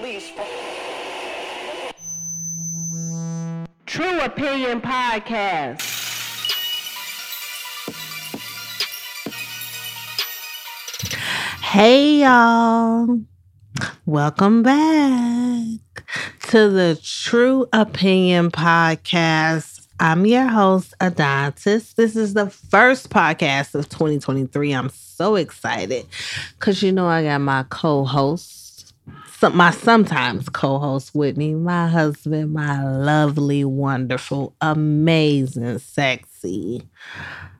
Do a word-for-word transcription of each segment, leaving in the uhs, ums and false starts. released from... True Opinion Podcast. Hey y'all, welcome back to the True Opinion Podcast. I'm your host, Adontis. This is the first podcast of twenty twenty-three. I'm so excited because you know I got my co-host, some, my sometimes co-host Whitney, my husband, my lovely, wonderful, amazing, sexy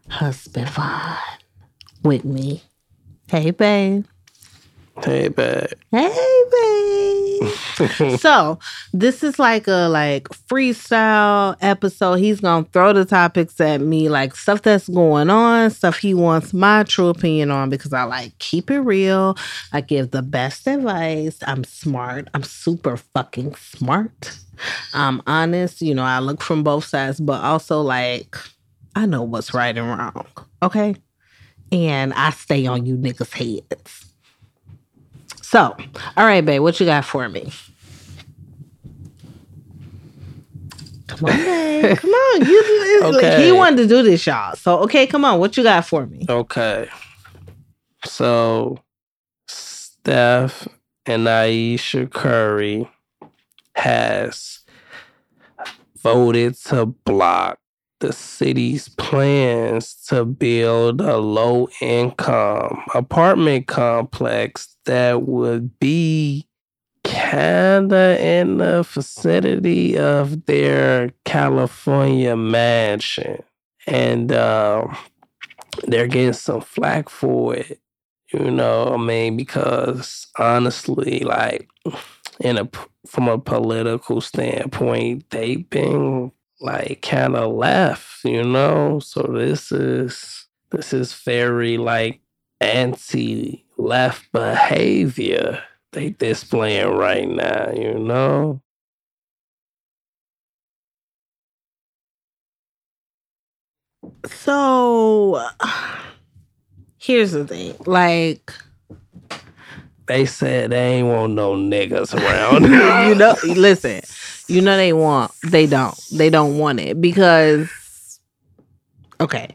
husband Vaughn with me. Hey, babe. Hey, babe. Hey, babe. So, this is like a like freestyle episode. He's going to throw the topics at me, like stuff that's going on, stuff he wants my true opinion on, because I like keep it real. I give the best advice. I'm smart. I'm super fucking smart. I'm honest. You know, I look from both sides, but also like I know what's right and wrong. Okay? And I stay on you niggas' heads. So, all right, babe, what you got for me? Come on, babe. Come on. You, it's okay. Like, he wanted to do this, y'all. So, okay, come on. What you got for me? Okay. So, Steph and Aisha Curry has voted to block the city's plans to build a low-income apartment complex that would be kind of in the vicinity of their California mansion. And um, they're getting some flack for it, you know, I mean, because honestly, like, in a, from a political standpoint, they've been... like kind of left, you know? So this is this is very like anti-left behavior they displaying right now, you know? So here's the thing, like they said they ain't want no niggas around. You know, listen, you know they want, they don't. They don't want it because, okay.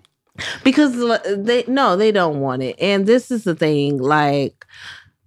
Because they, no, they don't want it. And this is the thing, like,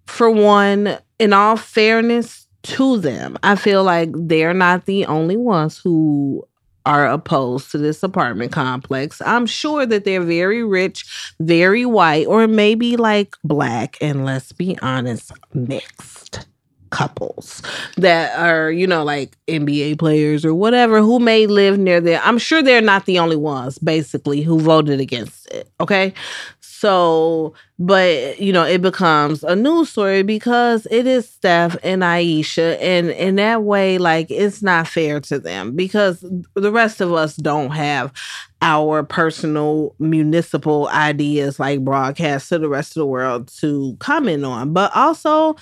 for one, in all fairness to them, I feel like they're not the only ones who are opposed to this apartment complex. I'm sure that they're very rich, very white, or maybe like black, and let's be honest, mixed couples that are, you know, like N B A players or whatever who may live near there. I'm sure they're not the only ones, basically, who voted against it, okay? So, but, you know, it becomes a news story because it is Steph and Aisha. And in that way, like, it's not fair to them because the rest of us don't have our personal municipal ideas like broadcast to the rest of the world to comment on. But also,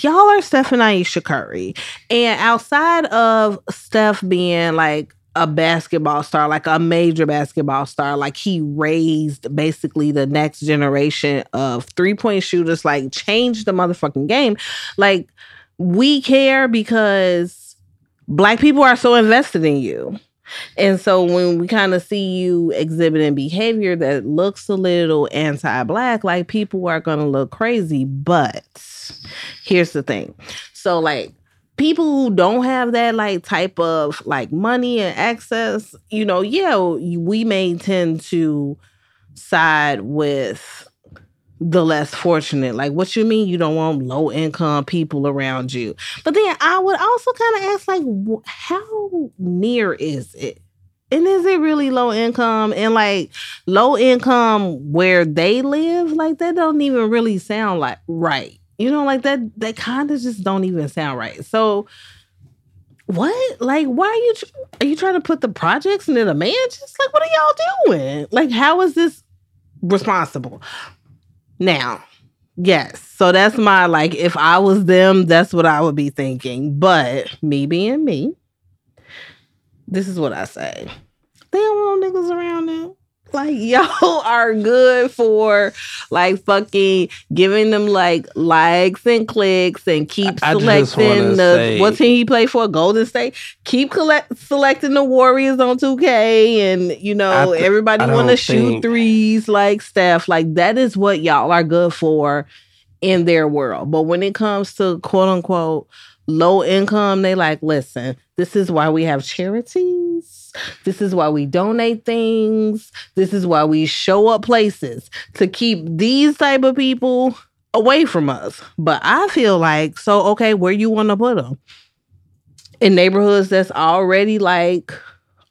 y'all are Steph and Aisha Curry. And outside of Steph being like a basketball star, like a major basketball star. Like he raised basically the next generation of three-point shooters, like changed the motherfucking game. Like we care because black people are so invested in you. And so when we kind of see you exhibiting behavior that looks a little anti-black, like people are going to look crazy. But here's the thing. So like, people who don't have that like type of like money and access, you know, yeah, we may tend to side with the less fortunate. Like, what you mean you don't want low income people around you? But then I would also kind of ask, like, how near is it? And is it really low income? And like low income where they live, like that don't even really sound like right. You know, like that, that kind of just don't even sound right. So, what? Like, why are you, tr- are you trying to put the projects into the mansions? Like, what are y'all doing? Like, how is this responsible? Now, yes. So, that's my, like, if I was them, that's what I would be thinking. But, me being me, this is what I say. They don't want niggas around now. Like, y'all are good for like fucking giving them like likes and clicks and keep I, selecting I the say, what team he played for, Golden State. Keep collect, selecting the Warriors on two K, and you know th- everybody want to shoot threes like Steph. Like that is what y'all are good for in their world. But when it comes to quote unquote low income, they like, listen, this is why we have charities. This is why we donate things. This is why we show up places to keep these type of people away from us. But I feel like, so, okay, where you want to put them? In neighborhoods that's already like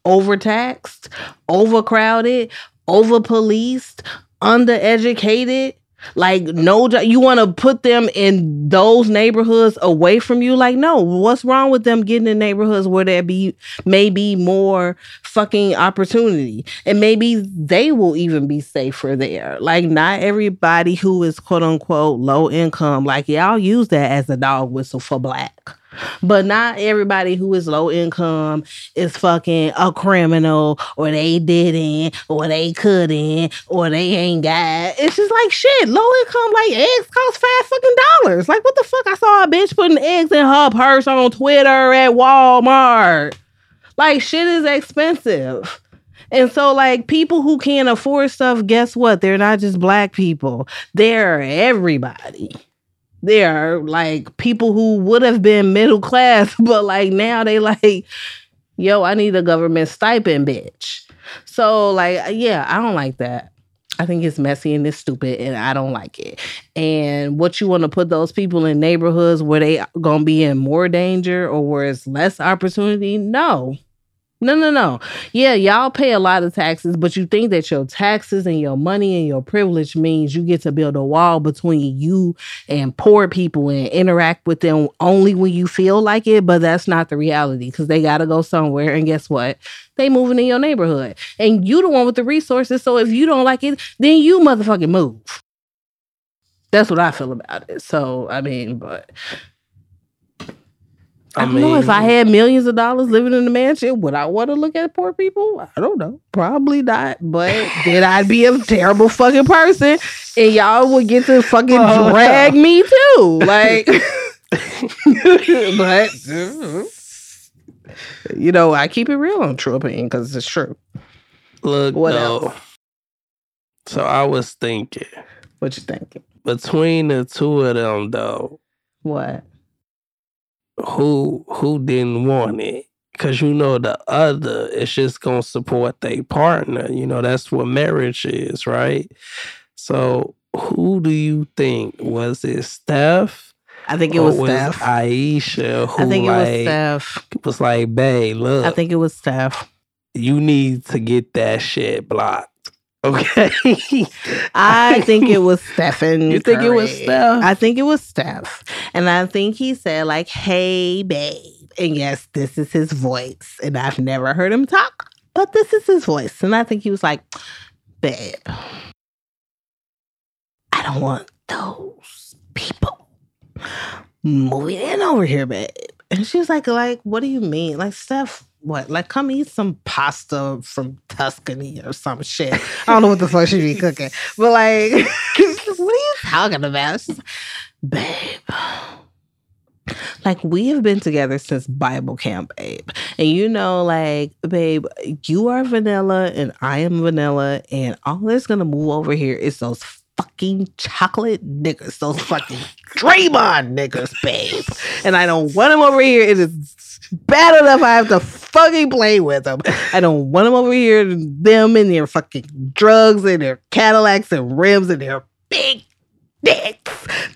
overtaxed, overcrowded, overpoliced, undereducated. Like, no, you want to put them in those neighborhoods away from you? Like, no, what's wrong with them getting in neighborhoods where there be maybe more fucking opportunity? And maybe they will even be safer there. Like, not everybody who is quote unquote low income, like y'all use that as a dog whistle for black. But not everybody who is low income is fucking a criminal, or they didn't, or they couldn't, or they ain't got. It's just like shit. Low income, like eggs cost five fucking dollars. Like what the fuck? I saw a bitch putting eggs in her purse on Twitter at Walmart. Like shit is expensive. And so, like, people who can't afford stuff, guess what? They're not just black people. They're everybody. There are like people who would have been middle class, but like now they like, yo, I need a government stipend, bitch. So like, yeah, I don't like that. I think it's messy and it's stupid and I don't like it. And what you want to put those people in neighborhoods where they going to be in more danger or where it's less opportunity? No. No, no, no. Yeah, y'all pay a lot of taxes, but you think that your taxes and your money and your privilege means you get to build a wall between you and poor people and interact with them only when you feel like it, but that's not the reality because they got to go somewhere, and guess what? They moving in your neighborhood, and you the one with the resources, so if you don't like it, then you motherfucking move. That's what I feel about it. So, I mean, but... I don't I mean, know if I had millions of dollars living in a mansion, would I want to look at poor people? I don't know. Probably not. But then I'd be a terrible fucking person and y'all would get to fucking oh, drag no. me too. Like, but, you know, I keep it real on True Opinion because it's true. Look, what no. else? So I was thinking. What you thinking? Between the two of them, though. What? Who who didn't want it? Because you know the other is just going to support their partner. You know, that's what marriage is, right? So who do you think? Was it Steph? I think it was, was Steph. Aisha, who I think it like, was Steph. was like, babe, look. I think it was Steph. You need to get that shit blocked. Okay. I think it was Stephen. You think Curry. It was Steph? I think it was Steph. And I think he said, like, hey, babe. And yes, this is his voice. And I've never heard him talk, but this is his voice. And I think he was like, babe, I don't want those people moving in over here, babe. And she was like, like, what do you mean? Like, Steph... What? Like, come eat some pasta from Tuscany or some shit. I don't know what the fuck she be cooking. But, like, what are you talking about? She's like, babe, like, we have been together since Bible camp, babe. And you know, like, babe, you are vanilla and I am vanilla. And all that's going to move over here is those fucking chocolate niggas. Those fucking Draymond niggas, babe. And I don't want them over here. It is... bad enough I have to fucking play with them. I don't want them over here, them and their fucking drugs and their Cadillacs and rims and their big dicks,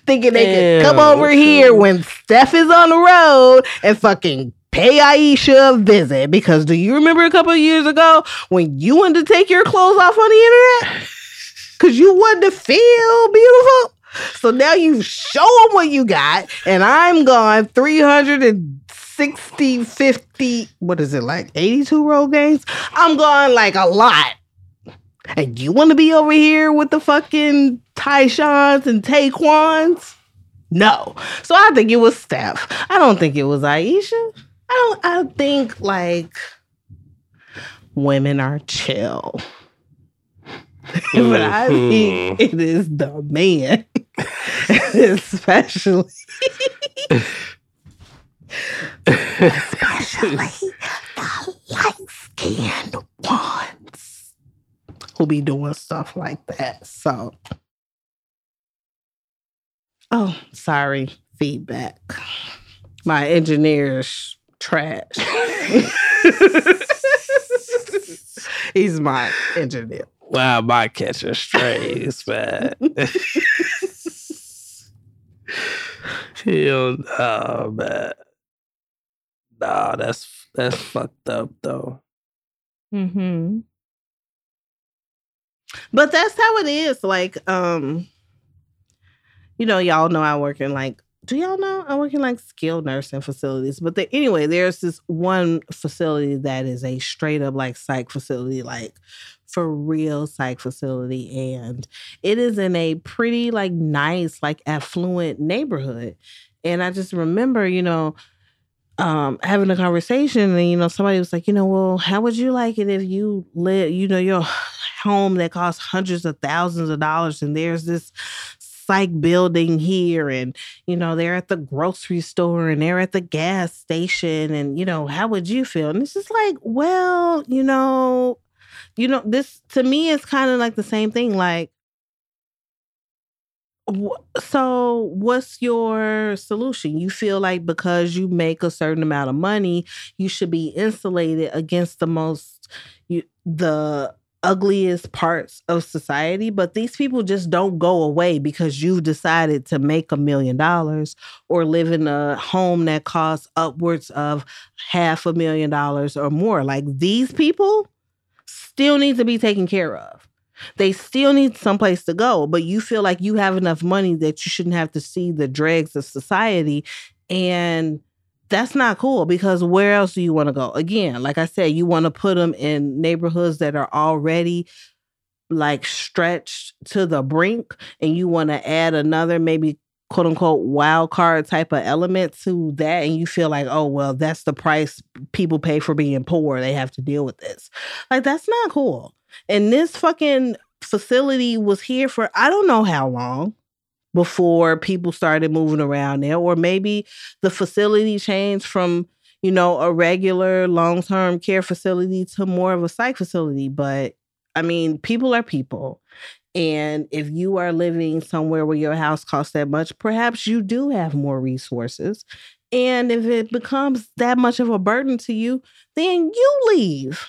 thinking they can come over here when Steph is on the road and fucking pay Aisha a visit. Because do you remember a couple of years ago when you wanted to take your clothes off on the internet? Because you wanted to feel beautiful? So now you show them what you got and I'm gone three hundred sixty, fifty, what is it, like eighty-two road games? I'm going like a lot. And you want to be over here with the fucking Tyshawn's and Taquans? No. So I think it was Steph. I don't think it was Aisha. I don't, I think like women are chill. But I think it is the man. Especially. Especially the light-skinned ones who be doing stuff like that. So, oh, sorry, feedback. My engineer's trash. He's my engineer. Wow, my catcher strays, man. Hell no, man. Nah, that's that's fucked up though. Mm-hmm. But that's how it is. Like, um, you know, y'all know I work in like. Do y'all know I work in like skilled nursing facilities? But the, anyway, there's this one facility that is a straight up like psych facility, like for real psych facility, and it is in a pretty like nice, like affluent neighborhood. And I just remember, you know. Um, having a conversation, and you know, somebody was like, you know, well, how would you like it if you live, you know, your home that costs hundreds of thousands of dollars, and there's this psych building here, and you know, they're at the grocery store, and they're at the gas station, and you know, how would you feel? And it's just like, well, you know, you know, this to me is kind of like the same thing, like. So what's your solution? You feel like because you make a certain amount of money, you should be insulated against the most, you, the ugliest parts of society. But these people just don't go away because you've decided to make a million dollars or live in a home that costs upwards of half a million dollars or more. Like these people still need to be taken care of. They still need someplace to go, but you feel like you have enough money that you shouldn't have to see the dregs of society. And that's not cool, because where else do you want to go? Again, like I said, you want to put them in neighborhoods that are already like stretched to the brink, and you want to add another maybe quote unquote wild card type of element to that. And you feel like, oh, well, that's the price people pay for being poor. They have to deal with this. Like, that's not cool. And this fucking facility was here for I don't know how long before people started moving around there. Or maybe the facility changed from, you know, a regular long-term care facility to more of a psych facility. But, I mean, people are people. And if you are living somewhere where your house costs that much, perhaps you do have more resources. And if it becomes that much of a burden to you, then you leave.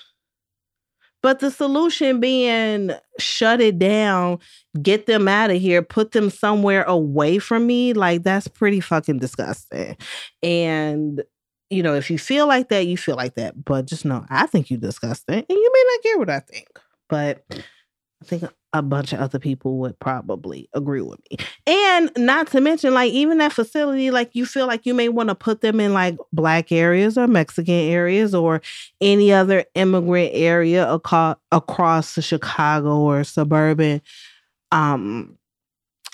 But the solution being shut it down, get them out of here, put them somewhere away from me, like that's pretty fucking disgusting. And, you know, if you feel like that, you feel like that. But just know, I think you're disgusting, and you may not care what I think. But I think a bunch of other people would probably agree with me. And not to mention, like, even that facility, like, you feel like you may want to put them in, like, Black areas or Mexican areas or any other immigrant area aco- across the Chicago or suburban um,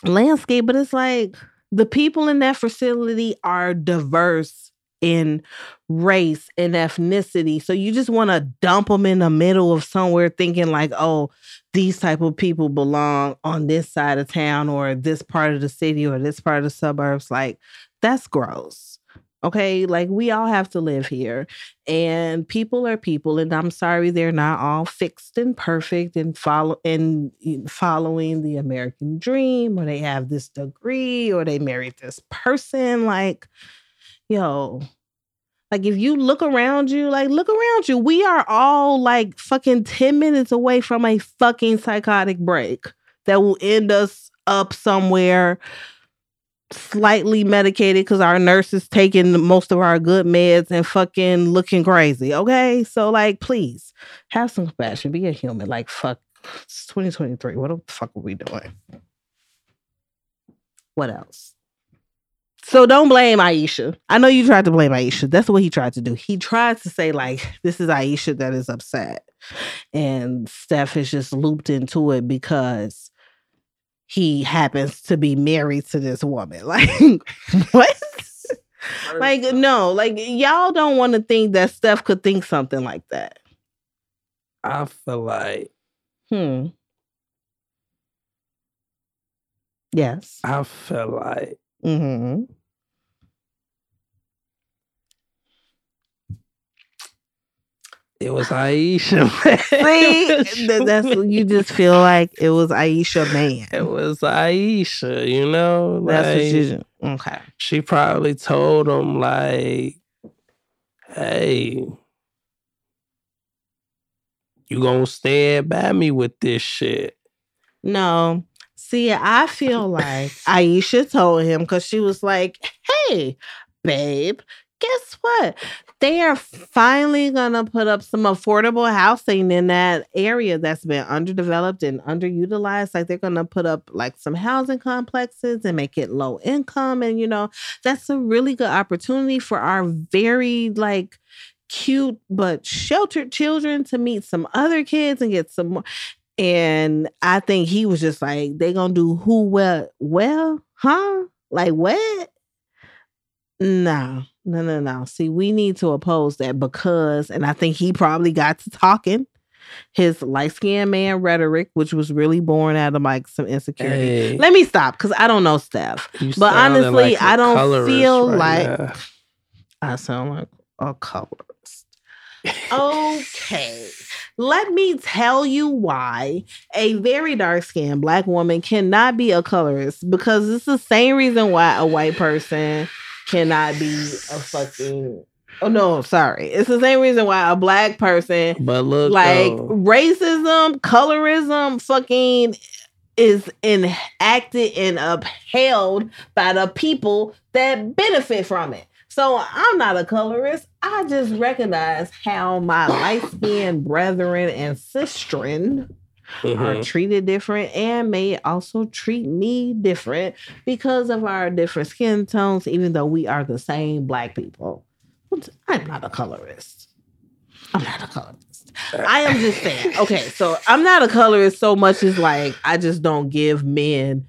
landscape. But it's like the people in that facility are diverse in race and ethnicity. So you just want to dump them in the middle of somewhere thinking like, oh, these type of people belong on this side of town or this part of the city or this part of the suburbs. Like, that's gross. Okay? Like, we all have to live here. And people are people. And I'm sorry they're not all fixed and perfect and follow and following the American dream, or they have this degree, or they married this person. Like, yo, like if you look around you, like look around you. We are all like fucking ten minutes away from a fucking psychotic break that will end us up somewhere slightly medicated because our nurse is taking most of our good meds and fucking looking crazy. Okay. So like, please have some compassion. Be a human. Like, fuck, it's twenty twenty-three. What the fuck are we doing? What else? So don't blame Aisha. I know you tried to blame Aisha. That's what he tried to do. He tried to say, like, this is Aisha that is upset. And Steph is just looped into it because he happens to be married to this woman. Like, what? Like, no. Like, y'all don't want to think that Steph could think something like that. I feel like... Hmm. Yes. I feel like mm-hmm. it was Aisha, man. See, was that's what you just feel like it was Aisha, man. It was Aisha, you know? That's like, what you okay. She probably told him, like, hey, you gonna stand by me with this shit. No. See, I feel like Aisha told him because she was like, hey, babe, guess what? They are finally going to put up some affordable housing in that area that's been underdeveloped and underutilized. Like, they're going to put up, like, some housing complexes and make it low income. And, you know, that's a really good opportunity for our very, like, cute but sheltered children to meet some other kids and get some more. And I think he was just like, they going to do who well, well, huh? Like, what? No. No, no, no. See, we need to oppose that because, and I think he probably got to talking his light-skinned man rhetoric, which was really born out of like some insecurity. Hey, let me stop because I don't know Steph. But honestly, like I don't feel right like now. I sound like a colorist. Okay. Let me tell you why a very dark-skinned black woman cannot be a colorist because it's the same reason why a white person cannot be a fucking... Oh, no, sorry. It's the same reason why a black person... But look, like, though. Racism, colorism, fucking is enacted and upheld by the people that benefit from it. So I'm not a colorist. I just recognize how my light-skinned brethren and sistren... Mm-hmm. are treated different and may also treat me different because of our different skin tones, even though we are the same black people. I'm not a colorist. I'm not a colorist. I am just saying, okay, so I'm not a colorist so much as like, I just don't give men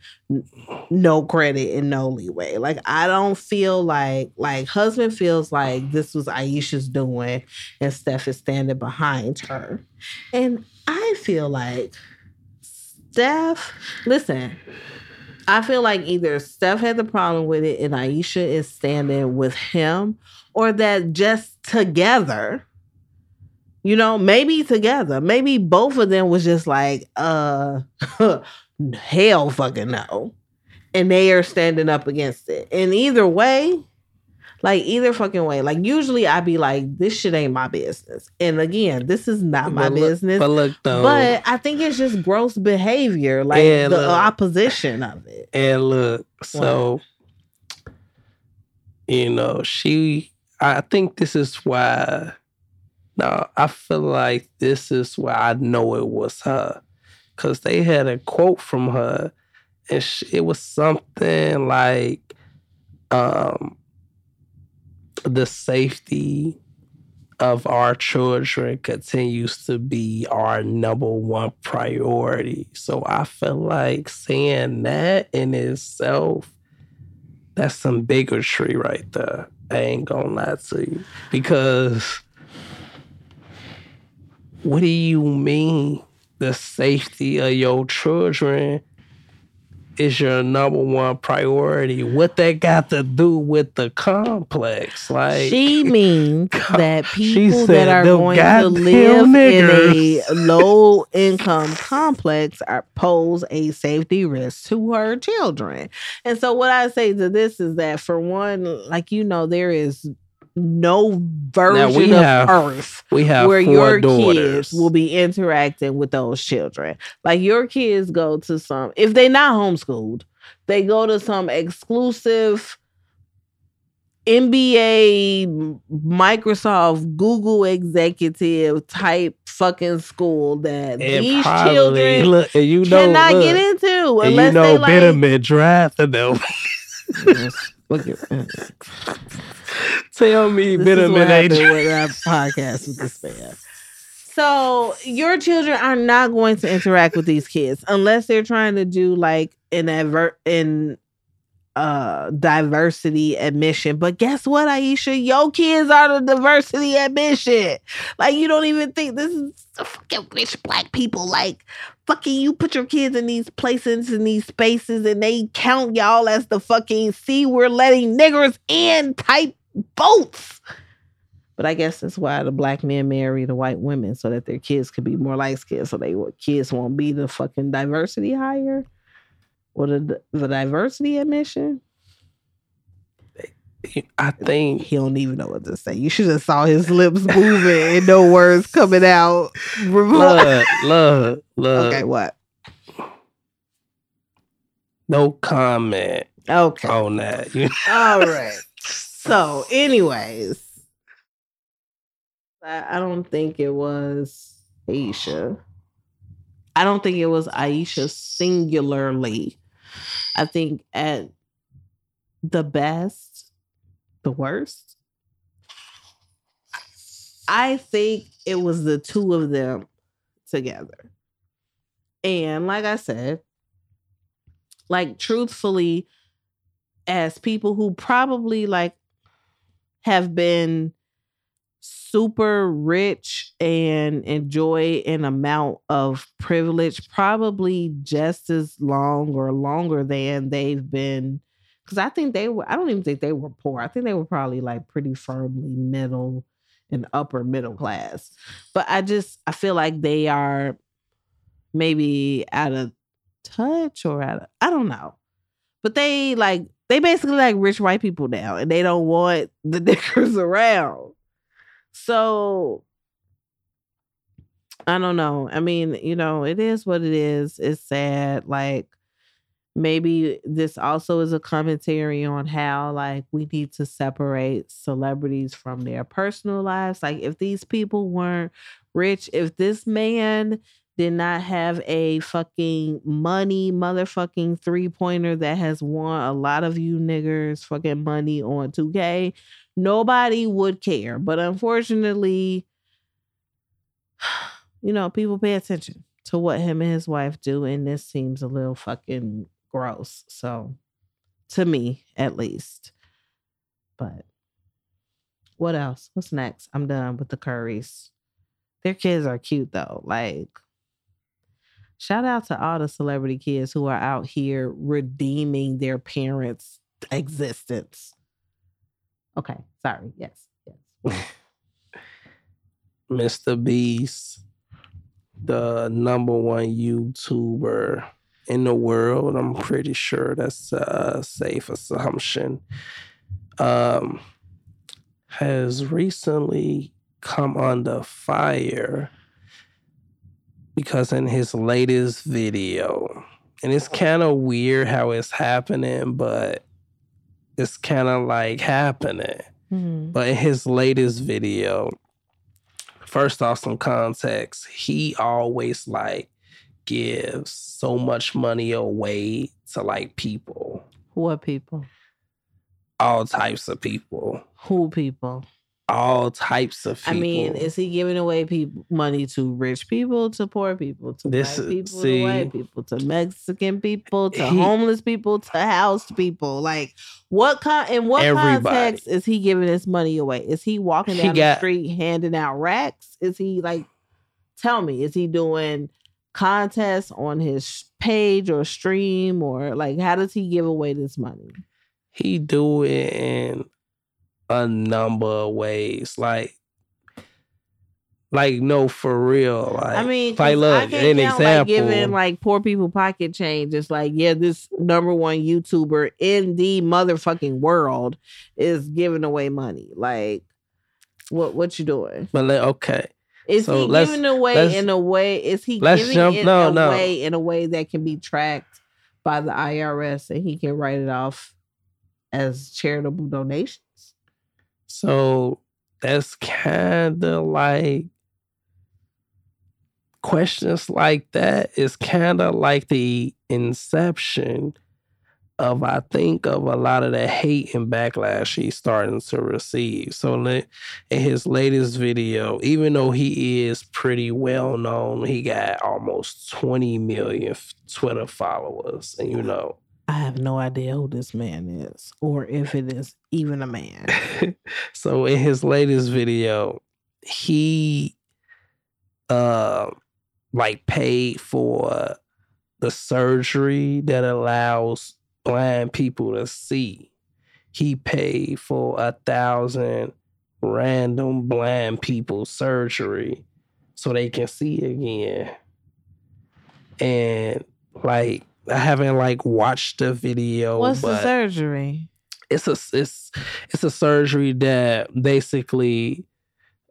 no credit and no leeway. Like, I don't feel like, like husband feels like this was Aisha's doing and Steph is standing behind her. And I feel like Steph, listen, I feel like either Steph had the problem with it and Aisha is standing with him, or that just together, you know, maybe together, maybe both of them was just like, uh, hell fucking no. And they are standing up against it. And either way, Like, either fucking way. Like, usually I be like, this shit ain't my business. And again, this is not my but look, business. But look, though. But I think it's just gross behavior. Like, and the look, opposition of it. And look, so, what? You know, she, I think this is why, no, I feel like this is why I know it was her. Because they had a quote from her. And she, it was something like, um... the safety of our children continues to be our number one priority. So I feel like saying that in itself, that's some bigotry right there. I ain't gonna lie to you. Because what do you mean the safety of your children is your number one priority? What that got to do with the complex? Like, she means that people that are going to live niggers. in a low income complex are, pose a safety risk to her children. And so what I say to this is that, for one, like, you know, there is no version of have, earth we have where your daughters. Kids will be interacting with those children. Like, your kids go to some, if they're not homeschooled, they go to some exclusive N B A, Microsoft, Google executive type fucking school that and these probably, children look, you know, cannot look, get into unless you know, they like... Benjamin drafted them. Look at that. Tell me, Benjamin ain't doing that podcast with this man. So your children are not going to interact with these kids unless they're trying to do like an advert in uh, diversity admission. But guess what, Aisha? Your kids are the diversity admission. Like, you don't even think this is fucking rich black people. Like, fucking you put your kids in these places, in these spaces, and they count y'all as the fucking, see, we're letting niggers in type votes. But I guess that's why the black men marry the white women, so that their kids could be more like kids, so they kids won't be the fucking diversity hire or the, the diversity admission. I think he don't even know what to say. You should have saw his lips moving and no words coming out. Love, love, love. Okay, what? No comment. Okay, on that. All right. So, anyways. I don't think it was Aisha. I don't think it was Aisha singularly. I think at the best, the worst, I think it was the two of them together. And like I said, like truthfully, as people who probably like have been super rich and enjoy an amount of privilege probably just as long or longer than they've been, because I think they were, I don't even think they were poor. I think they were probably like pretty firmly middle and upper middle class. But I just, I feel like they are maybe out of touch or out of, I don't know. But they like, they basically like rich white people now, and they don't want the niggers around. So, I don't know. I mean, you know, it is what it is. It's sad. Like, maybe this also is a commentary on how, like, we need to separate celebrities from their personal lives. Like, if these people weren't rich, if this man did not have a fucking money motherfucking three-pointer that has won a lot of you niggers fucking money on two K, nobody would care. But unfortunately, you know, people pay attention to what him and his wife do, and this seems a little fucking gross. So, to me, at least. But what else? What's next? I'm done with the Currys. Their kids are cute, though. Like, shout out to all the celebrity kids who are out here redeeming their parents' existence. Okay, sorry. Yes, yes. Mister Beast, the number one YouTuber in the world. I'm pretty sure that's a safe assumption. Um, has recently come under fire because in his latest video, and it's kind of weird how it's happening, but it's kind of like happening. Mm-hmm. But in his latest video, first off, some context, he always like gives so much money away to like people. What people? All types of people. Who people? All types of people. I mean, is he giving away people money to rich people, to poor people, to this, black people, see, to white people, to Mexican people, to he, homeless people, to housed people? Like, what con- in what everybody. Context is he giving his money away? Is he walking down he the got, street handing out racks? Is he like, tell me, is he doing contests on his page or stream, or like, how does he give away this money? He do it in a number of ways, like, like no, for real. Like, I mean, like, look, I can't an count, example, like giving like poor people pocket change. It's like, yeah, this number one YouTuber in the motherfucking world is giving away money. Like, what, what you doing? But like, okay, is so he giving away in a way? Is he giving jump, it no, away no. in a way that can be tracked by the I R S and he can write it off as charitable donations? So that's kind of like, questions like that is kind of like the inception of, I think, of a lot of the hate and backlash he's starting to receive. So in his latest video, even though he is pretty well known, he got almost twenty million Twitter followers. And, you know, I have no idea who this man is or if it is even a man. So in his latest video, he uh like paid for the surgery that allows blind people to see. He paid for a thousand random blind people surgery so they can see again. And like, I haven't like watched the video. What's but the surgery? It's a it's it's a surgery that basically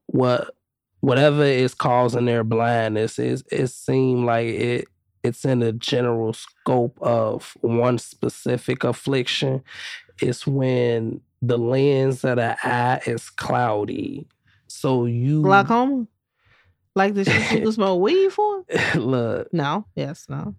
what whatever is causing their blindness is it seemed like it it's in the general scope of one specific affliction. It's when the lens of the eye is cloudy, so you glaucoma. Like the shit people smoke weed for? Look. No. Yes. No.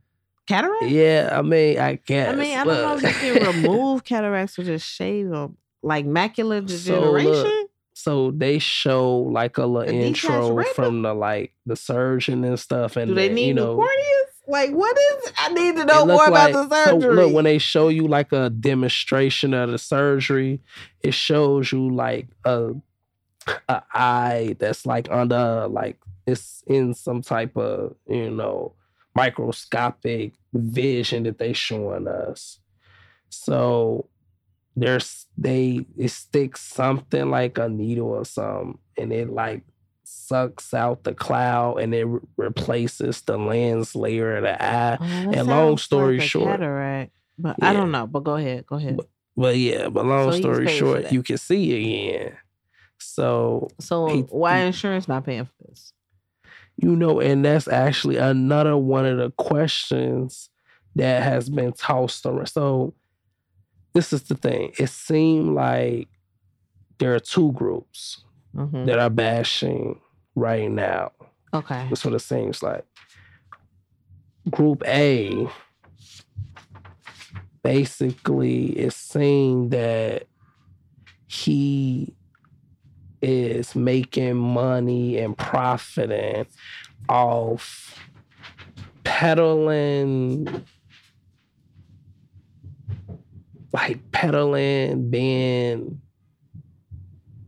Cataracts? Yeah, I mean, I guess. I mean, I don't look. know if you can remove cataracts or just shave them. Like macular degeneration? So, look, so they show like a little the intro from the like the surgeon and stuff. And do they the, need you know, new corneas? Like what is, I need to know more like, about the surgery. So look, when they show you like a demonstration of the surgery, it shows you like a, a eye that's like under like, it's in some type of, you know, microscopic vision that they showing us. So there's they it sticks something like a needle or something, and it like sucks out the cloud and it re- replaces the lens layer of the eye. Oh, and long story like short, cataract, but yeah. I don't know. But go ahead, go ahead. But, but yeah, but long so story short, you can see again. So so he, why insurance not paying for this? You know, and that's actually another one of the questions that has been tossed around. So this is the thing. It seemed like there are two groups mm-hmm. that are bashing right now. Okay. That's what it seems like. Group A, basically, it seemed that he... is making money and profiting off peddling, like peddling, being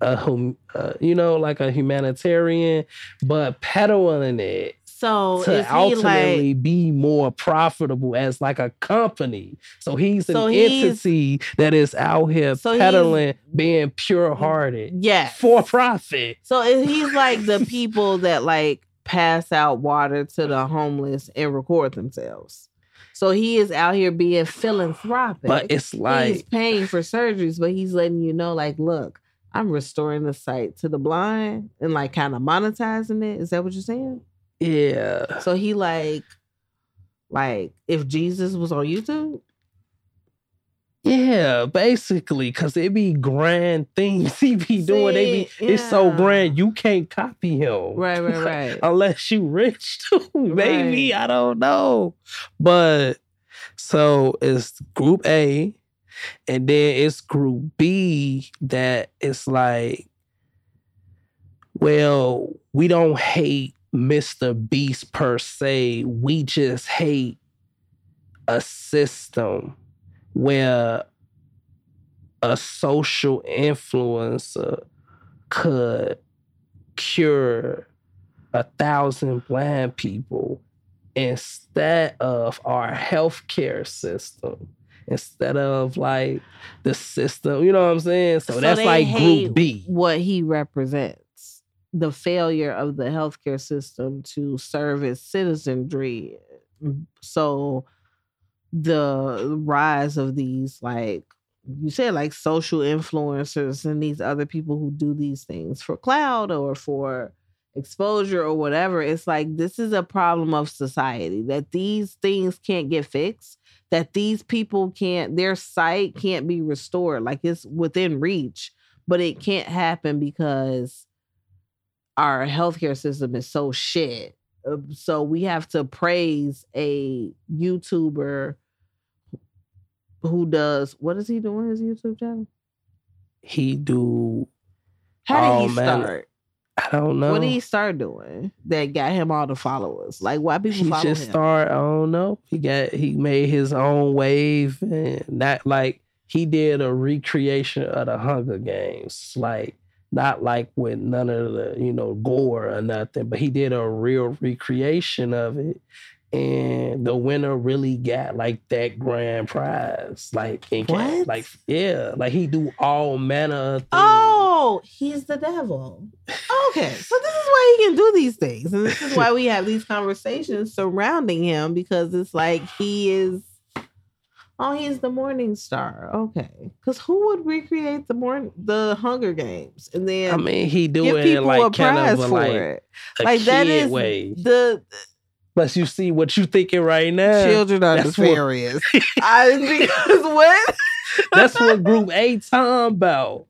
a hum, uh, you know, like a humanitarian, but peddling it so to ultimately like, be more profitable as like a company. So he's so an he's, entity that is out here so peddling, being pure-hearted yes. for profit. So he's like the people that like pass out water to the homeless and record themselves. So he is out here being philanthropic. But it's like... He's paying for surgeries, but he's letting you know like, look, I'm restoring the sight to the blind and like kind of monetizing it. Is that what you're saying? Yeah. So he like, like if Jesus was on YouTube? Yeah, basically, because it be grand things he be See, doing. They be, yeah. It's so grand, you can't copy him. Right, right, right. Unless you rich too, maybe, right. I don't know. But, so it's group A, and then it's group B that it's like, well, we don't hate Mister Beast per se, we just hate a system where a social influencer could cure a thousand blind people instead of our healthcare system, instead of like the system, you know what I'm saying? So, so that's like group B. What he represents. The failure of the healthcare system to serve its citizenry. So the rise of these, like you said, like social influencers and these other people who do these things for clout or for exposure or whatever. It's like, this is a problem of society, that these things can't get fixed, that these people can't, their sight can't be restored. Like it's within reach, but it can't happen because our healthcare system is so shit. So we have to praise a YouTuber who does, what is he doing his YouTube channel? He do... How did he start? I don't know. What did he start doing that got him all the followers? Like, why people he follow just him? He started, I don't know. He got, he made his own wave. And not like, he did a recreation of the Hunger Games. Like, not like with none of the, you know, gore or nothing. But he did a real recreation of it. And the winner really got, like, that grand prize. Like, in what? Like, yeah. Like, he do all manner of things. Oh, he's the devil. Okay. So this is why he can do these things. And this is why we have these conversations surrounding him, because it's like he is, oh, he's the morning star. Okay. Because who would recreate the morning, the Hunger Games? And then I mean, he do it in, like, kind of a, like, it. A like, kid that is way. The... Unless you see what you thinking right now. Children are nefarious. What... I because what? That's what Group A talking about.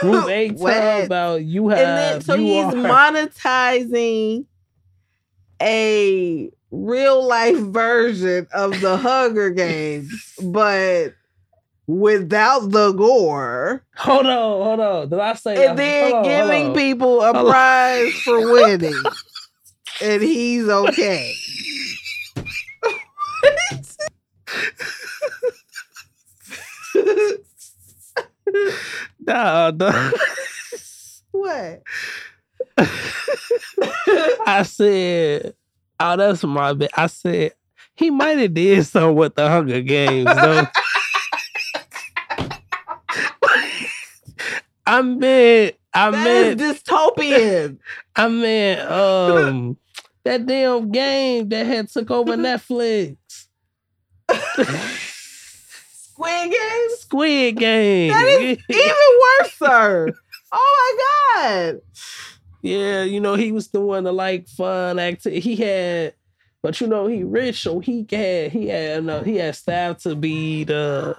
Group A talking about you have. And then, so he's are... monetizing a real life version of the Hunger Games, but without the gore. Hold on, hold on. Did I say? And then hold on, giving hold people a hold prize on. For winning. And he's okay. Nah, nah. What? I said, oh, that's my bad. I said, he might have did something with the Hunger Games, though. I meant, I that meant. That is dystopian. I meant, um. That damn game that had took over Netflix. Squid Game? Squid Game. That is even worse, oh my God. Yeah, you know, he was doing the like fun activity. He had, but you know, he rich, so he had, he had enough, he had staff to be the,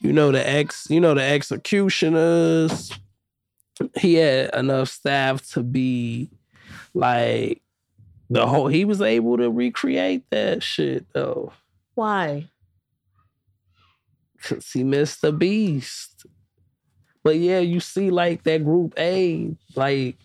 you know, the ex, you know, the executioners. He had enough staff to be like, the whole he was able to recreate that shit though. Why? Cause he Mister Beast. But yeah, you see like that Group A, like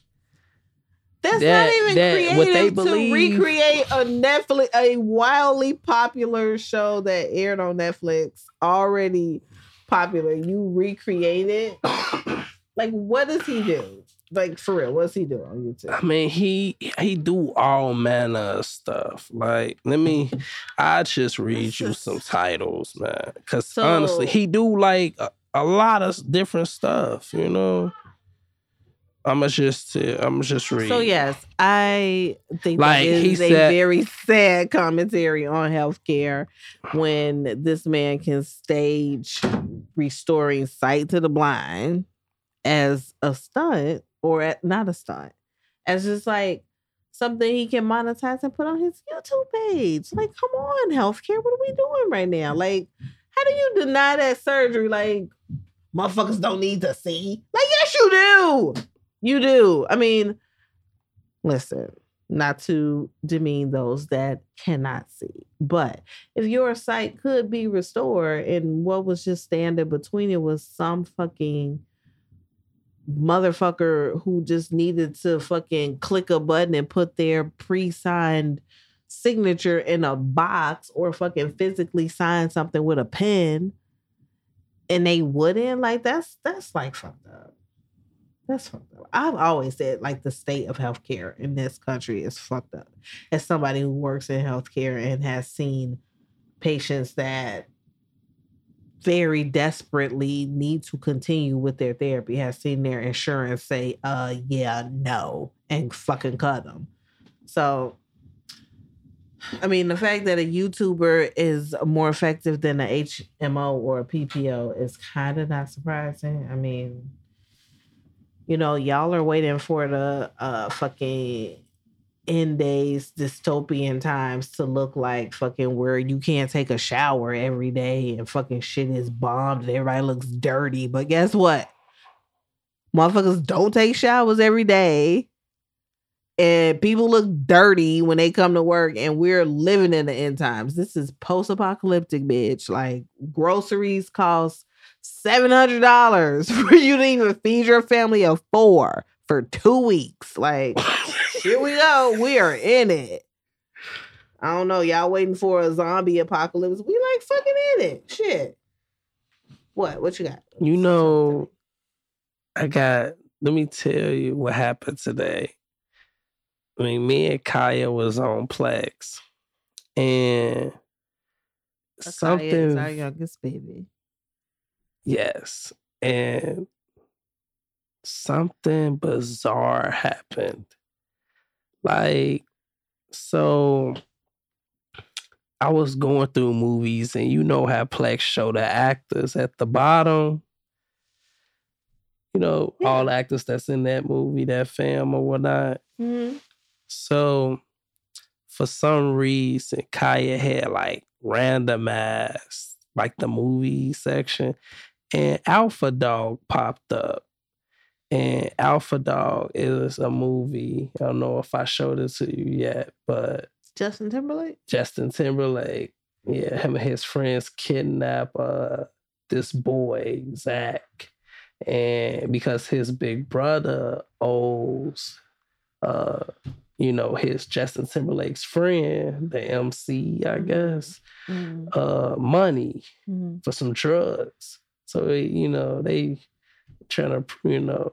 that's that, not even that, creative what they believe, to recreate a Netflix, a wildly popular show that aired on Netflix, already popular. You recreate it. Like, what does he do? Like, for real, what's he doing on YouTube? I mean, he he do all manner of stuff. Like, let me, I just read you some titles, man. Because so, honestly, he do, like, a, a lot of different stuff, you know? I'm going to just, I'm just read. So, yes, I think like, that is a said, very sad commentary on healthcare when this man can stage restoring sight to the blind as a stunt. Or at, not a stunt. As just like something he can monetize and put on his YouTube page. Like, come on, healthcare. What are we doing right now? Like, how do you deny that surgery? Like, motherfuckers don't need to see. Like, yes, you do. You do. I mean, listen, not to demean those that cannot see. But if your sight could be restored and what was just standing between it was some fucking motherfucker who just needed to fucking click a button and put their pre-signed signature in a box or fucking physically sign something with a pen and they wouldn't, like that's that's like fucked up. That's fucked up. I've always said like the state of healthcare in this country is fucked up. As somebody who works in healthcare and has seen patients that very desperately need to continue with their therapy, has seen their insurance say, uh, yeah, no, and fucking cut them. So, I mean, the fact that a YouTuber is more effective than an H M O or a P P O is kind of not surprising. I mean, you know, y'all are waiting for the uh, fucking end days, dystopian times to look like fucking where you can't take a shower every day and fucking shit is bombed and everybody looks dirty. But guess what? Motherfuckers don't take showers every day and people look dirty when they come to work and we're living in the end times. This is post-apocalyptic, bitch. Like, groceries cost seven hundred dollars for you to even feed your family of four. for two weeks. Like, here we go. We are in it. I don't know. Y'all waiting for a zombie apocalypse. We like fucking in it. Shit. What? What you got? You know, I got, let me tell you what happened today. I mean, me and Kaya was on Plex. And Akaya something. Is our youngest baby. Yes. And something bizarre happened. Like, so I was going through movies, and you know how Plex show the actors at the bottom. You know, yeah. all the actors that's in that movie, that film or whatnot. Mm-hmm. So for some reason, Kaya had like randomized like the movie section, and Alpha Dog popped up. And Alpha Dog is a movie. I don't know if I showed it to you yet, but Justin Timberlake? Justin Timberlake. Yeah, him and his friends kidnap uh, this boy, Zach. And because his big brother owes, uh, you know, his Justin Timberlake's friend, the M C, I guess, mm-hmm. uh, money mm-hmm. for some drugs. So, you know, they trying to, you know,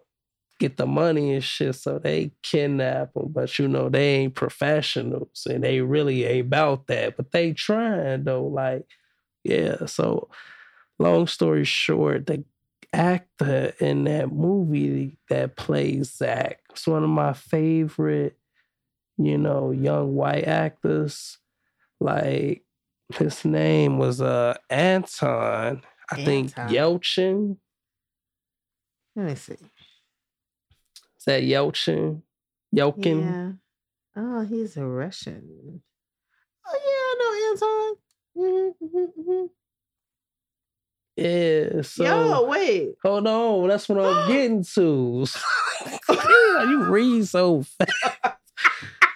get the money and shit, so they kidnap them. But, you know, they ain't professionals, and they really ain't about that. But they trying, though, like, yeah. So, long story short, the actor in that movie that plays Zach is one of my favorite, you know, young white actors. Like, his name was uh, Anton, I Anton. think, Yelchin. Let me see. That Yelchin? Yelchin? Yeah. Oh, he's a Russian. Oh, yeah, I know Anton. Mm-hmm, mm-hmm, mm-hmm. Yeah, so... Yo, wait. Hold on. That's what I'm getting to. You read so fast.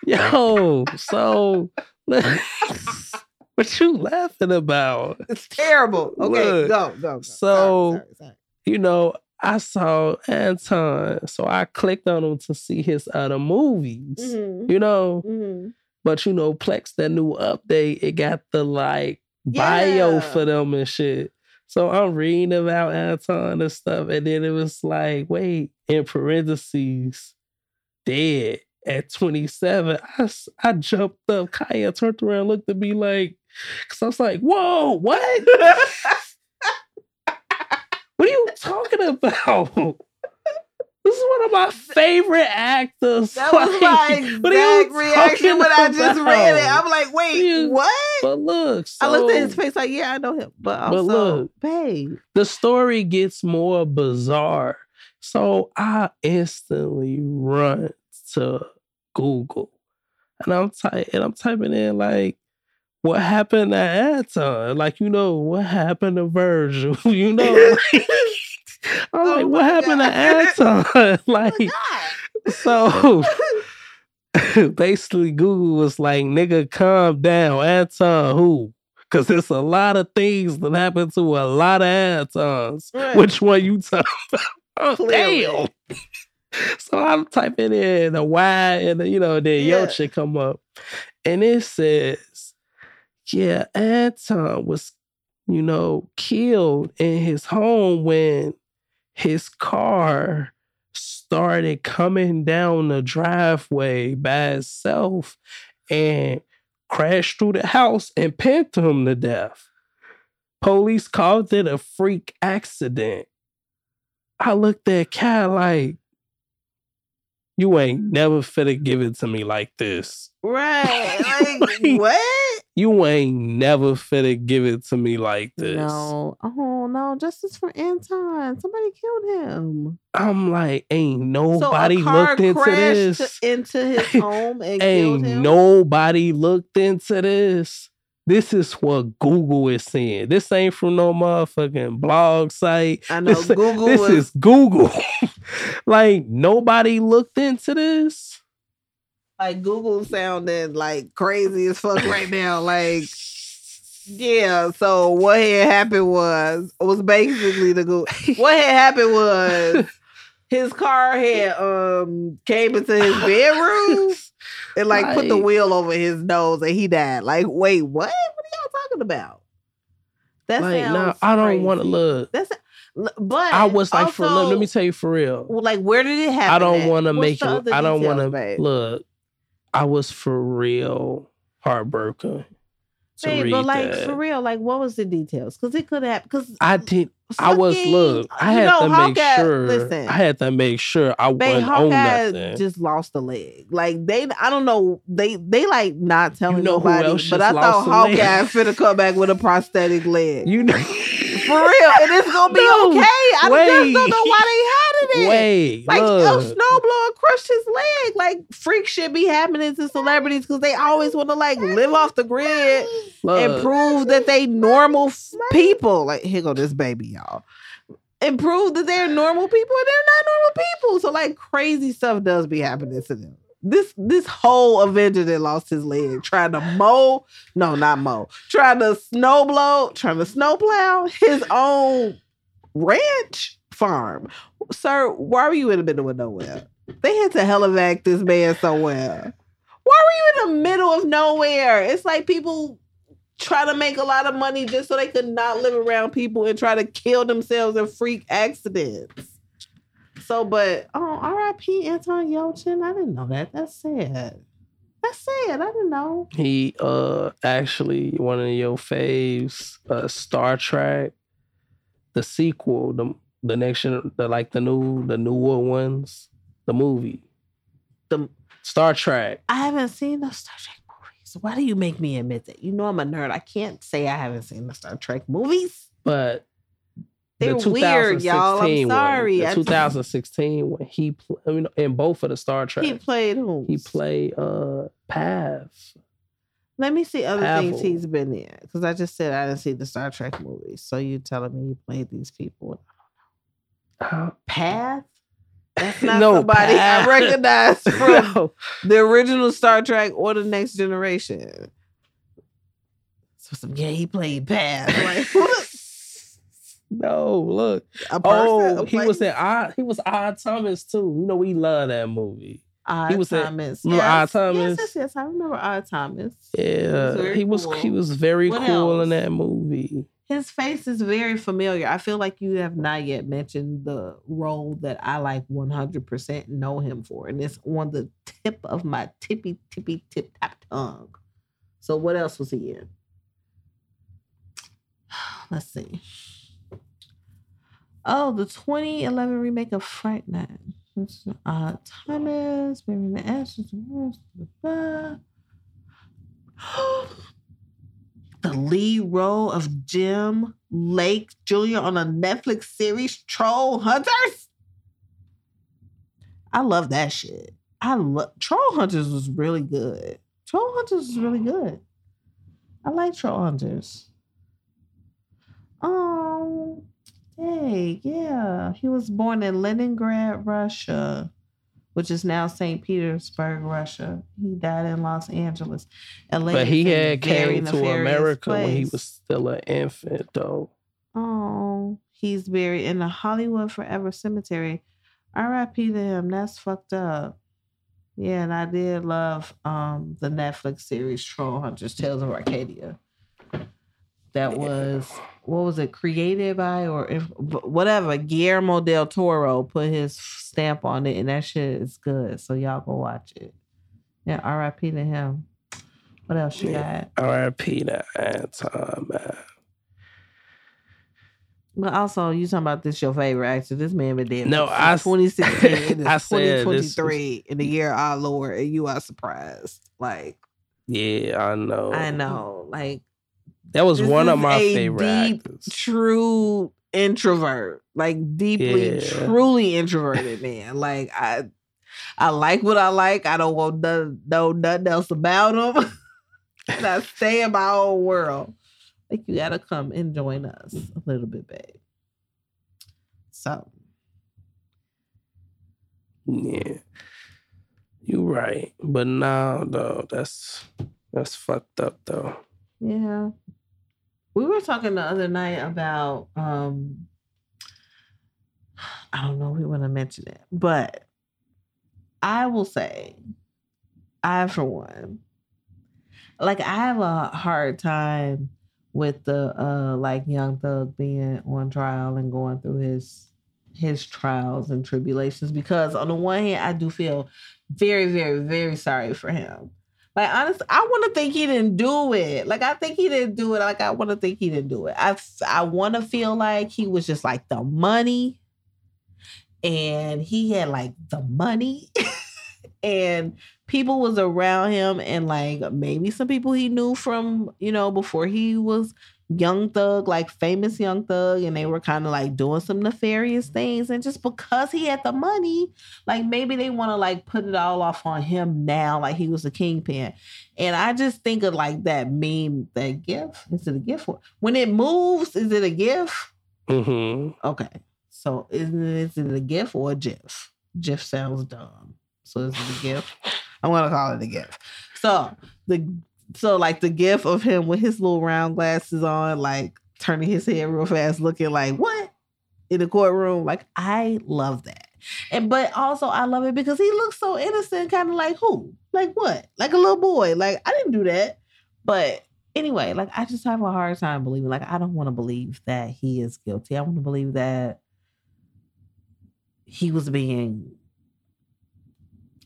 Yo, so... What you laughing about? It's terrible. Okay, Look, go, go, go. So, sorry, sorry, sorry. you know... I saw Anton, so I clicked on him to see his other movies, mm-hmm. you know? Mm-hmm. But, you know, Plex, that new update, it got the, like, yeah. bio for them and shit. So I'm reading about Anton and stuff, and then it was like, wait, in parentheses, dead at twenty-seven. I, I jumped up. Kaya turned around, looked at me like, because I was like, whoa, what? What are you talking about? This is one of my favorite actors. That was like, my exact reaction when about? I just read it. I'm like, wait, you, what? But look. So, I looked at his face like, yeah, I know him. But also, but look, babe. The story gets more bizarre. So I instantly run to Google. And I'm, ty- and I'm typing in like, what happened to Anton? Like, you know, what happened to Virgil? You know? Like, I'm oh like, what happened God. to Anton? Like, so basically Google was like, nigga, calm down. Anton who? Because there's a lot of things that happen to a lot of Antons. Right. Which one you talking about? Oh, damn. So I'm typing in the Y and, the, you know, then yeah. your shit come up. And it says, yeah, Anton was, you know, killed in his home when his car started coming down the driveway by itself and crashed through the house and pinned him to death. Police called it a freak accident. I looked at Kat like, you ain't never finna give it to me like this. Right. Like, like what? You ain't never finna give it to me like this. No. Oh, no. Justice for Anton. Somebody killed him. I'm like, ain't nobody so looked into this. into his home and killed him? Ain't nobody looked into this. This is what Google is saying. This ain't from no motherfucking blog site. I know. This, Google This is, is Google. Like, nobody looked into this. Like, Google sounded, like, crazy as fuck right now. Like, yeah, so what had happened was, was basically the Google. What had happened was, his car had um came into his bedroom and like, like put the wheel over his nose and he died. Like, wait, what? What are y'all talking about? That's like, no, I don't want to look. That's but I was like, also, for look, let me tell you for real. Like, where did it happen? I don't want to make you. I don't want to look. I was for real heartbroken. Hey, but like that. For real, like what was the details? Because it could have. Because I did. I was look. I had know, to Hawkeye, make sure. Listen, I had to make sure I wasn't on nothing. Just lost a leg. Like they, I don't know. They, they like not telling you know nobody. But I thought Hawkeye finna come back with a prosthetic leg. You know, for real, and it's gonna be no, okay. I wait. just don't know why they had it. Wait, like look. A snowblower crushed his leg. Like freak shit be happening to celebrities because they always want to like live off the grid look. and prove that they normal f- people. Like here go this baby, y'all. And prove that they're normal people and they're not normal people. So like crazy stuff does be happening to them. This this whole Avenger that lost his leg trying to mow, no, not mow, trying to snow blow, trying to snow plow his own ranch farm. Sir, why were you in the middle of nowhere? They had to hell evac this man somewhere. Why were you in the middle of nowhere? It's like people try to make a lot of money just so they could not live around people and try to kill themselves in freak accidents. So, but, oh, R I P Anton Yelchin. I didn't know that. That's sad. That's sad. I didn't know. He uh actually, one of your faves, uh, Star Trek, the sequel, the the next, the like the new, the newer ones, the movie. The Star Trek. I haven't seen the Star Trek movies. Why do you make me admit that? You know I'm a nerd. I can't say I haven't seen the Star Trek movies. But... They're the weird, y'all. I'm sorry. One, the twenty sixteen when he played, I mean, in both of the Star Trek. He played who? He played uh, Pav. Let me see other Pavel. things he's been in. Because I just said I didn't see the Star Trek movies. So you telling me he played these people? I don't know. Pav? That's not no, somebody Pav. I recognize from no. the original Star Trek or the Next Generation. So some, yeah, he played Pav. Like, what? No, look. A person, oh, he was in Odd. He was Odd Thomas too. You know we love that movie. Odd he was Thomas. Yes. Odd Thomas. Yes, yes, yes. I remember Odd Thomas. Yeah, he was. He was, cool. he was very what cool else? in that movie. His face is very familiar. I feel like you have not yet mentioned the role that I like one hundred percent know him for, and it's on the tip of my tippy tippy tip tap tongue. So what else was he in? Let's see. Oh, the twenty eleven remake of Fright Night. Uh, Thomas, maybe the ashes. The lead role of Jim Lake Junior on a Netflix series, Troll Hunters. I love that shit. I love Troll Hunters was really good. Troll Hunters was really good. I like Troll Hunters. Um. Hey, yeah. He was born in Leningrad, Russia, which is now Saint Petersburg, Russia. He died in Los Angeles. But he had came to America place. when he was still an infant, though. Oh, he's buried in the Hollywood Forever Cemetery. R I P to him. That's fucked up. Yeah, and I did love um, the Netflix series Troll Hunters, Tales of Arcadia. That was, what was it, created by or if, whatever, Guillermo del Toro put his stamp on it, and that shit is good. So y'all go watch it. Yeah, R I P to him. What else you got? R I P to Anton, man. But also, you talking about this your favorite actor. This man been dead. No, I... twenty sixteen, it is I said twenty twenty-three was... in the year our Lord, and you are surprised. Like... Yeah, I know. I know. Like... That was this one of my a favorite deep, actors. True introvert, like deeply, yeah. truly introverted man. Like I, I like what I like. I don't want no, no nothing else about him. And I stay in my own world. Like you gotta come and join us a little bit, babe. So, yeah, you right. But now though, that's that's fucked up though. Yeah. We were talking the other night about um, I don't know if we want to mention it, but I will say, I, for one, like, I have a hard time with the, uh, like, Young Thug being on trial and going through his his trials and tribulations, because on the one hand, I do feel very, very, very sorry for him. Like, honestly, I want to think he didn't do it. Like, I think he didn't do it. Like, I want to think he didn't do it. I, I want to feel like he was just, like, the money. And he had, like, the money. And people was around him, and like maybe some people he knew from, you know, before he was Young Thug, like famous Young Thug, and they were kind of like doing some nefarious things. And just because he had the money, like maybe they want to like put it all off on him now, like he was a kingpin. And I just think of like that meme, that gif. Is it a gif? When it moves, is it a gif? Mm-hmm. Okay. So isn't it, is it a gif or a gif? Gif sounds dumb. So is it a gif? I'm gonna call it a gif. So the so like the gif of him with his little round glasses on, like turning his head real fast, looking like what in the courtroom. Like I love that, and but also I love it because he looks so innocent, kind of like who, like what, like a little boy. Like I didn't do that, but anyway, like I just have a hard time believing. Like I don't want to believe that he is guilty. I want to believe that he was being.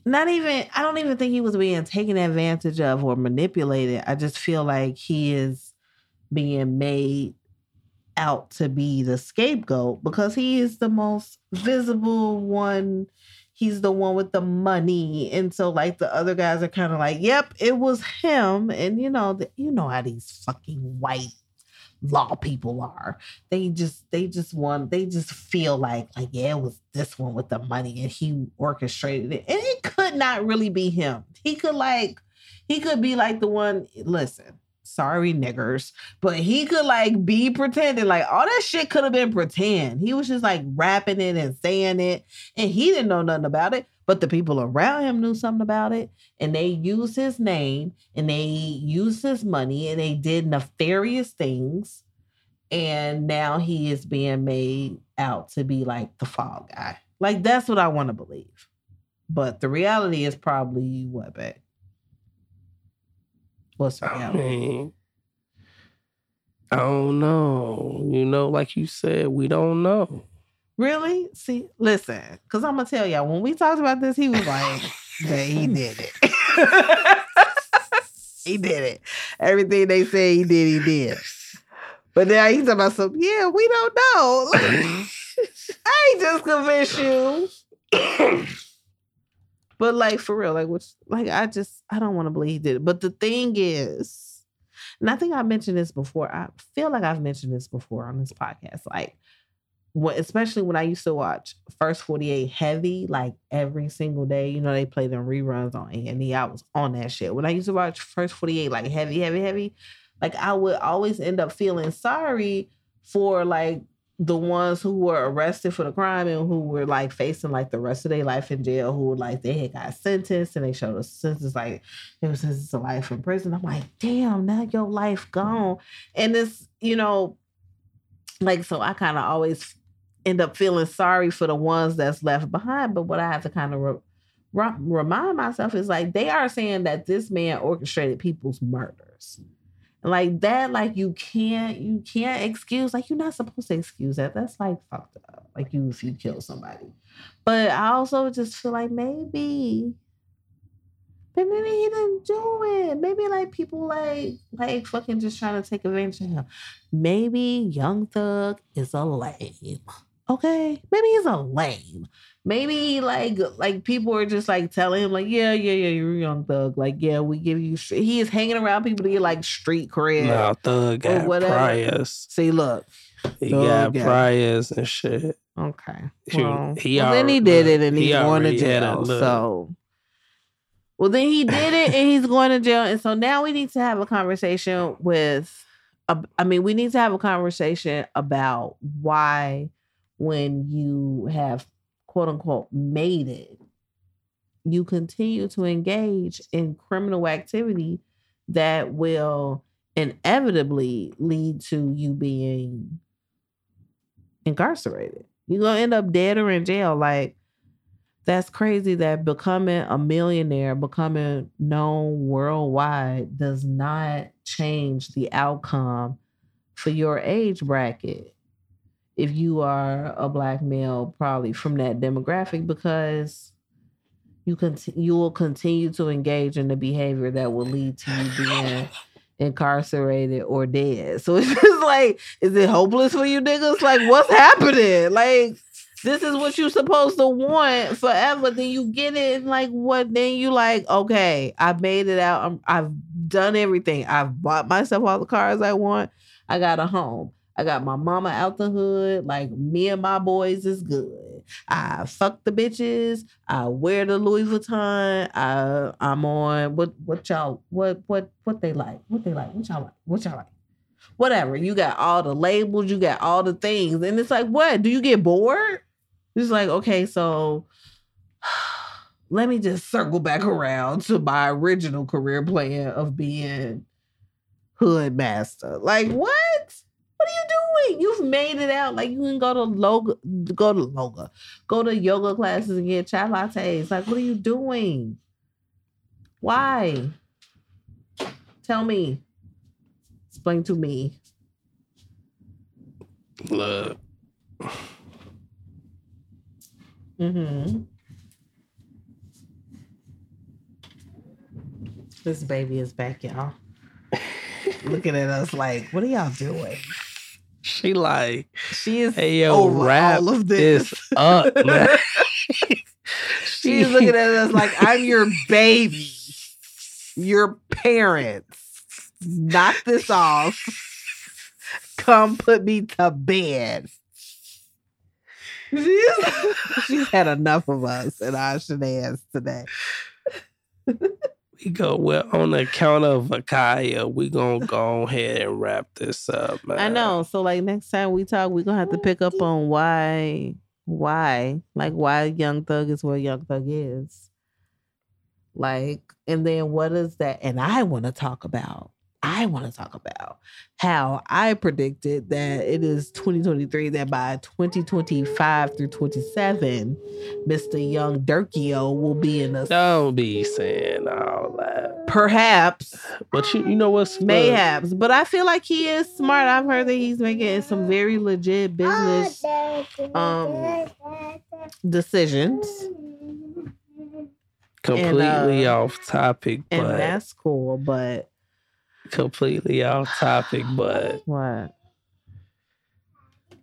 Not even, I don't even think he was being taken advantage of or manipulated. I just feel like he is being made out to be the scapegoat because he is the most visible one. He's the one with the money. And so like the other guys are kind of like, yep, it was him. And you know, the, you know how these fucking white law people are. They just, they just want, they just feel like, like, yeah, it was this one with the money and he orchestrated it. And it could not really be him. He could like, he could be like the one, listen, sorry niggers, but he could like be pretending like all that shit could have been pretend. He was just like rapping it and saying it and he didn't know nothing about it. But the people around him knew something about it, and they used his name, and they used his money, and they did nefarious things, and now he is being made out to be like the fall guy. Like, that's what I want to believe. But the reality is probably what, babe? What's the reality? I mean, I don't know. You know, like you said, we don't know. Really? See, listen, because I'm going to tell y'all, when we talked about this, he was like, yeah, he did it. He did it. Everything they said he did, he did. But now he's talking about something, yeah, we don't know. I ain't just convinced you. But like, for real, like, which, like I just, I don't want to believe he did it. But the thing is, and I think I mentioned this before. I feel like I've mentioned this before on this podcast. Like, When, especially when I used to watch First forty-eight Heavy, like every single day, you know, they play them reruns on A and E. I was on that shit. When I used to watch First forty-eight, like heavy, heavy, heavy, like I would always end up feeling sorry for like the ones who were arrested for the crime and who were like facing like the rest of their life in jail, who were like, they had got sentenced and they showed a sentence, like it was sentenced to life in prison. I'm like, damn, now your life gone. And this, you know, like, so I kind of always end up feeling sorry for the ones that's left behind. But what I have to kind of re- re- remind myself is like, they are saying that this man orchestrated people's murders. And like that, like you can't, you can't excuse, like you're not supposed to excuse that. That's like fucked up. Like you, if you kill somebody. But I also just feel like maybe, but maybe he didn't do it. Maybe like people like, like fucking just trying to take advantage of him. Maybe Young Thug is a lame. Okay, maybe he's a lame. Maybe like like people are just like telling him like, yeah, yeah, yeah, you're a Young Thug. Like, yeah, we give you. St-. He is hanging around people to get like street cred. No, Thug got priors. See, look, he got priors and shit. Okay, well, he well, already, then he did it and he's he going to jail. So, well, then he did it and he's going to jail. And so now we need to have a conversation with. Uh, I mean, we need to have a conversation about why. When you have, quote unquote, made it, you continue to engage in criminal activity that will inevitably lead to you being incarcerated. You're going to end up dead or in jail. Like, that's crazy that becoming a millionaire, becoming known worldwide does not change the outcome for your age bracket. If you are a black male, probably from that demographic, because you cont- you will continue to engage in the behavior that will lead to you being incarcerated or dead. So it's just like, is it hopeless for you niggas? Like, what's happening? Like, this is what you supposed to want forever. Then you get it. And like, what? Then you like, okay, I made it out. I'm, I've done everything. I've bought myself all the cars I want. I got a home. I got my mama out the hood. Like, me and my boys is good. I fuck the bitches. I wear the Louis Vuitton. I, I'm on what what y'all what what what they like? What they like? What y'all like? What y'all like? Whatever. You got all the labels. You got all the things. And it's like, what? Do you get bored? It's like, okay, so let me just circle back around to my original career plan of being hood master. Like, what? What are you doing? You've made it out. Like, you can go to logo, go to logo, go to yoga classes and get chai lattes. Like, what are you doing? Why? Tell me. Explain to me. Love. Mm-hmm. This baby is back, y'all. Looking at us like, what are y'all doing? She like, she is hey, yo, over rap all of this. Is up, man. She's looking at us like, I'm your baby. Your parents. Knock this off. Come put me to bed. She's, she's had enough of us and our shenanigans today. We go, well, on the account of Kaya, we gonna go ahead and wrap this up, man. I know. So, like, next time we talk, we gonna have to pick up on why, why, like, why Young Thug is where Young Thug is. Like, and then what is that? And I want to talk about. I want to talk about how I predicted that it is twenty twenty-three, that by twenty twenty-five through twenty-seven, Mister Young Dirkio will be in a... Don't be saying all that. Perhaps. But you, you know what's... Mayhaps. But I feel like he is smart. I've heard that he's making some very legit business um, decisions. Completely and, uh, off topic, but... And that's cool, but... Completely off topic, but what?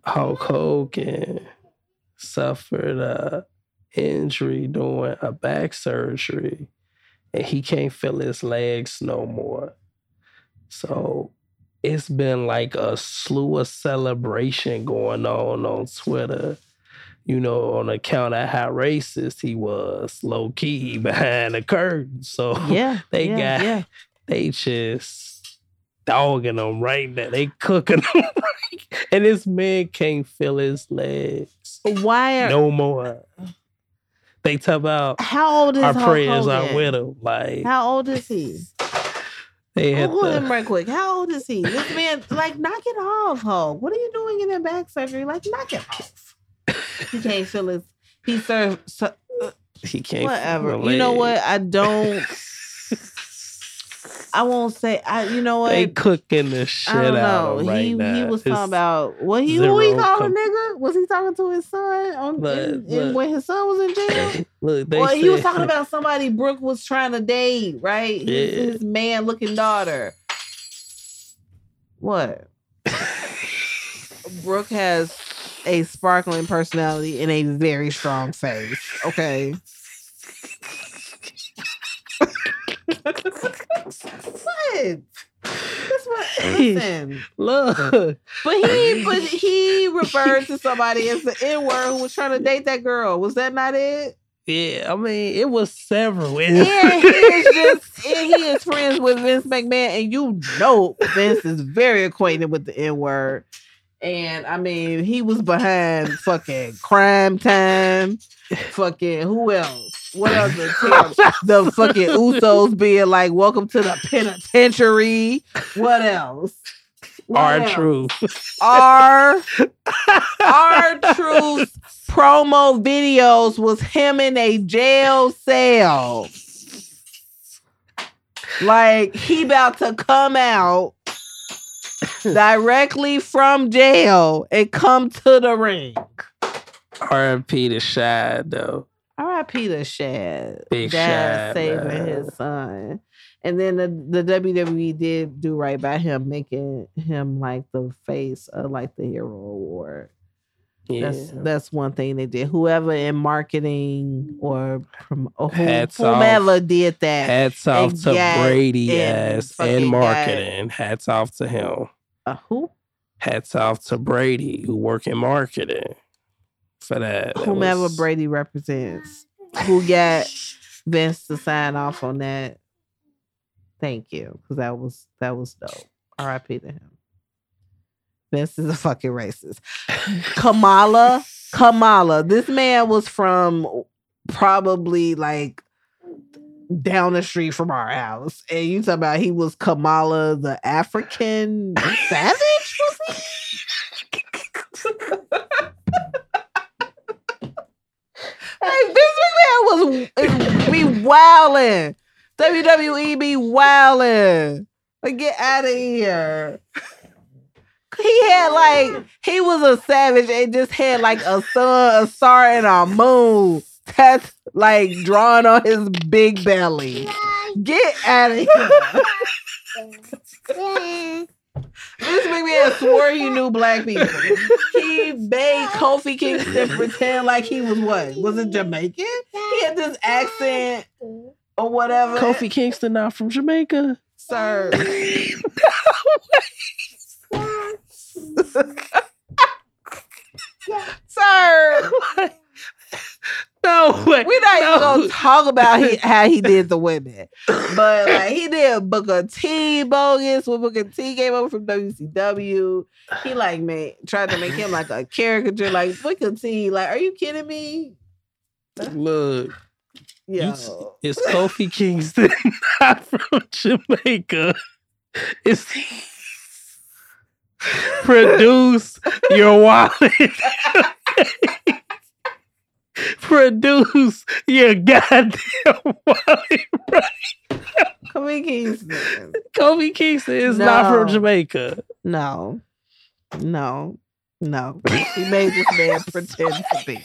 Hulk Hogan suffered a injury during a back surgery, and he can't feel his legs no more. So it's been like a slew of celebration going on on Twitter, you know, on account of how racist he was, low key behind the curtain. So yeah, they yeah, got yeah. they just. Dogging them right now. They cooking them right. And this man can't feel his legs. Why? Are, no more. They talk about how old is our Hulk prayers Hogan? Are with him. Like, how old is he? They Google to, him right quick. How old is he? This man, like, knock it off, Hulk. What are you doing in that back surgery? Like, knock it off. He can't feel his. He served. So, uh, he can't. Whatever. You know what? I don't. I won't say I. You know what? They cooking the shit I don't know. Out of him right he, now. He was talking it's about what he who he called com- a nigga. Was he talking to his son on look, in, look. In, when his son was in jail? Look, they well, said, he was talking about somebody Brooke was trying to date, right? Yeah. His, his man looking daughter. What? Brooke has a sparkling personality and a very strong face. Okay. What? That's what. Listen, look. But he, but he referred to somebody as the N word who was trying to date that girl. Was that not it? Yeah, I mean, it was several. Yeah, he is just, and he is friends with Vince McMahon, and you know, Vince is very acquainted with the N word. And I mean, he was behind fucking Crime Time. Fucking who else? What else? The fucking Usos being like, welcome to the penitentiary. What else? R-Truth. R-Truth's promo videos was him in a jail cell. Like, he about to come out directly from jail and come to the ring. R I P Peter Shad, though. R I P Peter Shad. Big Dad Shad, saving though. His son. And then the, the W W E did do right by him, making him like the face of like the Hero Award. Yeah. That's that's one thing they did. Whoever in marketing or, prom- or whomever off. did that. Hats off to Brady as in marketing. Hats off to him. Uh, who? Hats off to Brady who work in marketing for that. that whomever was... Brady represents. Who got Vince to sign off on that. Thank you, because that was that was dope. R I P to him. Vince is a fucking racist. Kamala, Kamala. This man was from probably like down the street from our house, and you talking about he was Kamala, the African savage. Was Like this man was be wildin'. W W E be wildin'. Like, get out of here. He had like, he was a savage and just had like a sun, a star, and a moon. That's like drawn on his big belly. Get out of here. This big man swore he knew black people. He made Kofi Kingston pretend like he was what? Was it Jamaican? He had this accent. Or whatever. Kofi Kingston, not from Jamaica. Sir. Sir. No way. We're not no. even going to talk about he, how he did the women. But like, he did Booker T bogus when Booker T came over from W C W. He like made, tried to make him like a caricature. Like, Booker T, like, are you kidding me? Look. Yeah, it's Kofi Kingston, not from Jamaica. It's produce your wallet. Produce your goddamn wallet, right? Kofi Kingston. Kofi Kingston is no. not from Jamaica. No, no, no. He made this man pretend to be.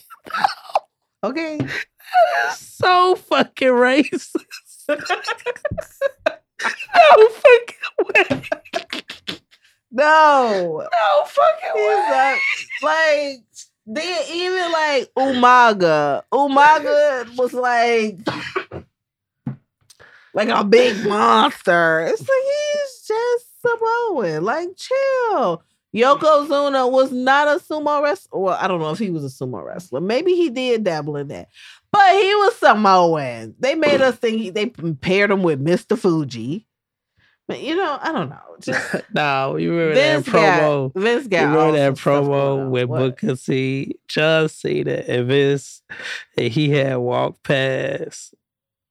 Okay. That is so fucking racist. No fucking way. No. No fucking way. Like, like, then even like Umaga. Umaga was like, like a big monster. It's like, he's just Samoan. Like, chill. Yokozuna was not a sumo wrestler. Well, I don't know if he was a sumo wrestler. Maybe he did dabble in that. But he was Samoan. They made us think he, they paired him with Mister Fuji. But, you know, I don't know. Just no, you remember Vince that promo. Got, Vince got you remember that promo with Booker T, John Cena, and Vince, and he had walked past.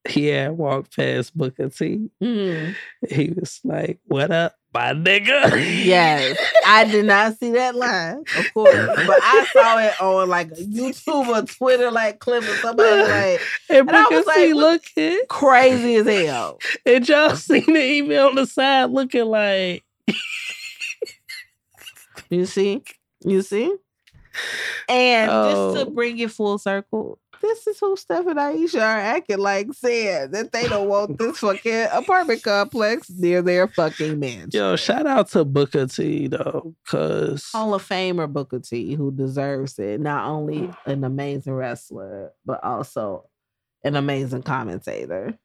He had walked past Booker T. Mm-hmm. He was like, "What up, my nigga?" Yes, I did not see that line, of course, but I saw it on like a YouTube or Twitter like clip or somebody like. And, and Booker I was like, T looking crazy as hell. And y'all seen the email on the side looking like, you see, you see, and oh. just to bring it full circle. This is who Steph and Aisha are acting like, saying that they don't want this fucking apartment complex near their fucking mansion. Yo, shout out to Booker T, though, because... Hall of Famer Booker T, who deserves it. Not only an amazing wrestler, but also an amazing commentator.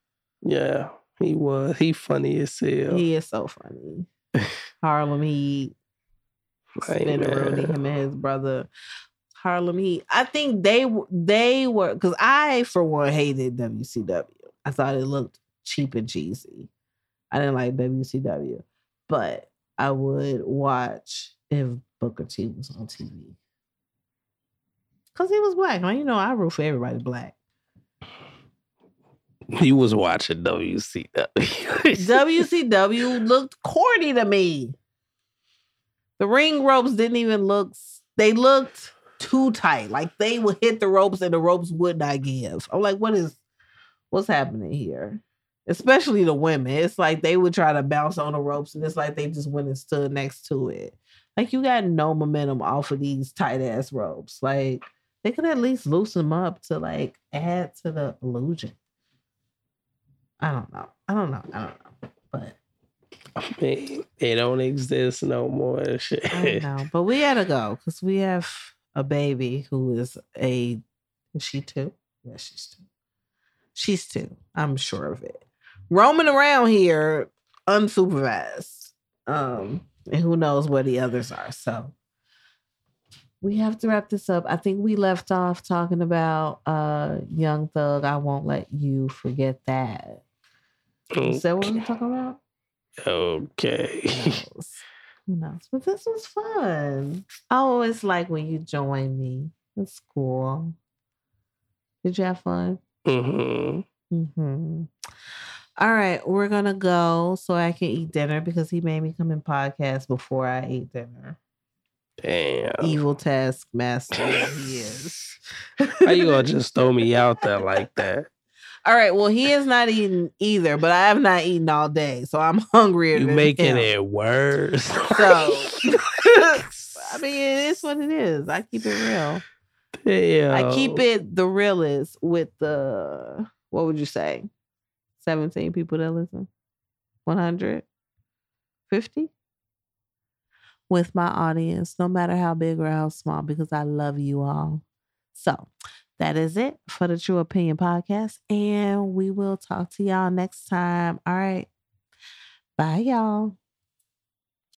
Yeah, he was. He funny as hell. He is so funny. Harlem Heat. Spinner Rooney, him and his brother... Harlem Heat. I think they they were, because I, for one, hated W C W. I thought it looked cheap and cheesy. I didn't like W C W. But I would watch if Booker T was on T V. Because he was black. Well, you know, I root for everybody black. He was watching W C W. W C W looked corny to me. The ring ropes didn't even look, they looked too tight. Like they would hit the ropes and the ropes would not give. I'm like, what is, what's happening here? Especially the women. It's like they would try to bounce on the ropes and it's like they just went and stood next to it. Like you got no momentum off of these tight ass ropes. Like they could at least loosen them up to like add to the illusion. I don't know. I don't know. I don't know. But They, they don't exist no more. Shit. I know, but we had to go because we have a baby who is a. Is she two? Yeah, she's two. She's two. I'm sure of it. Roaming around here unsupervised, um, and who knows where the others are. So we have to wrap this up. I think we left off talking about uh, Young Thug. I won't let you forget that. Okay. Is that what we're talking about? Okay. Who knows? Who knows? But this was fun. I always like when you join me. It's cool. Did you have fun? Mm-hmm. Mm-hmm. All right. We're going to go so I can eat dinner because he made me come in podcast before I ate dinner. Damn. Evil taskmaster he is. How you going to just throw me out there like that? All right, well, he is not eating either, but I have not eaten all day, so I'm hungrier than him. You're making it worse. So, I mean, it is what it is. I keep it real. Damn. I keep it the realest with the, what would you say, seventeen people that listen? one hundred fifty? With my audience, no matter how big or how small, because I love you all. So, that is it for the True Opinion Podcast. And we will talk to y'all next time. All right. Bye, y'all.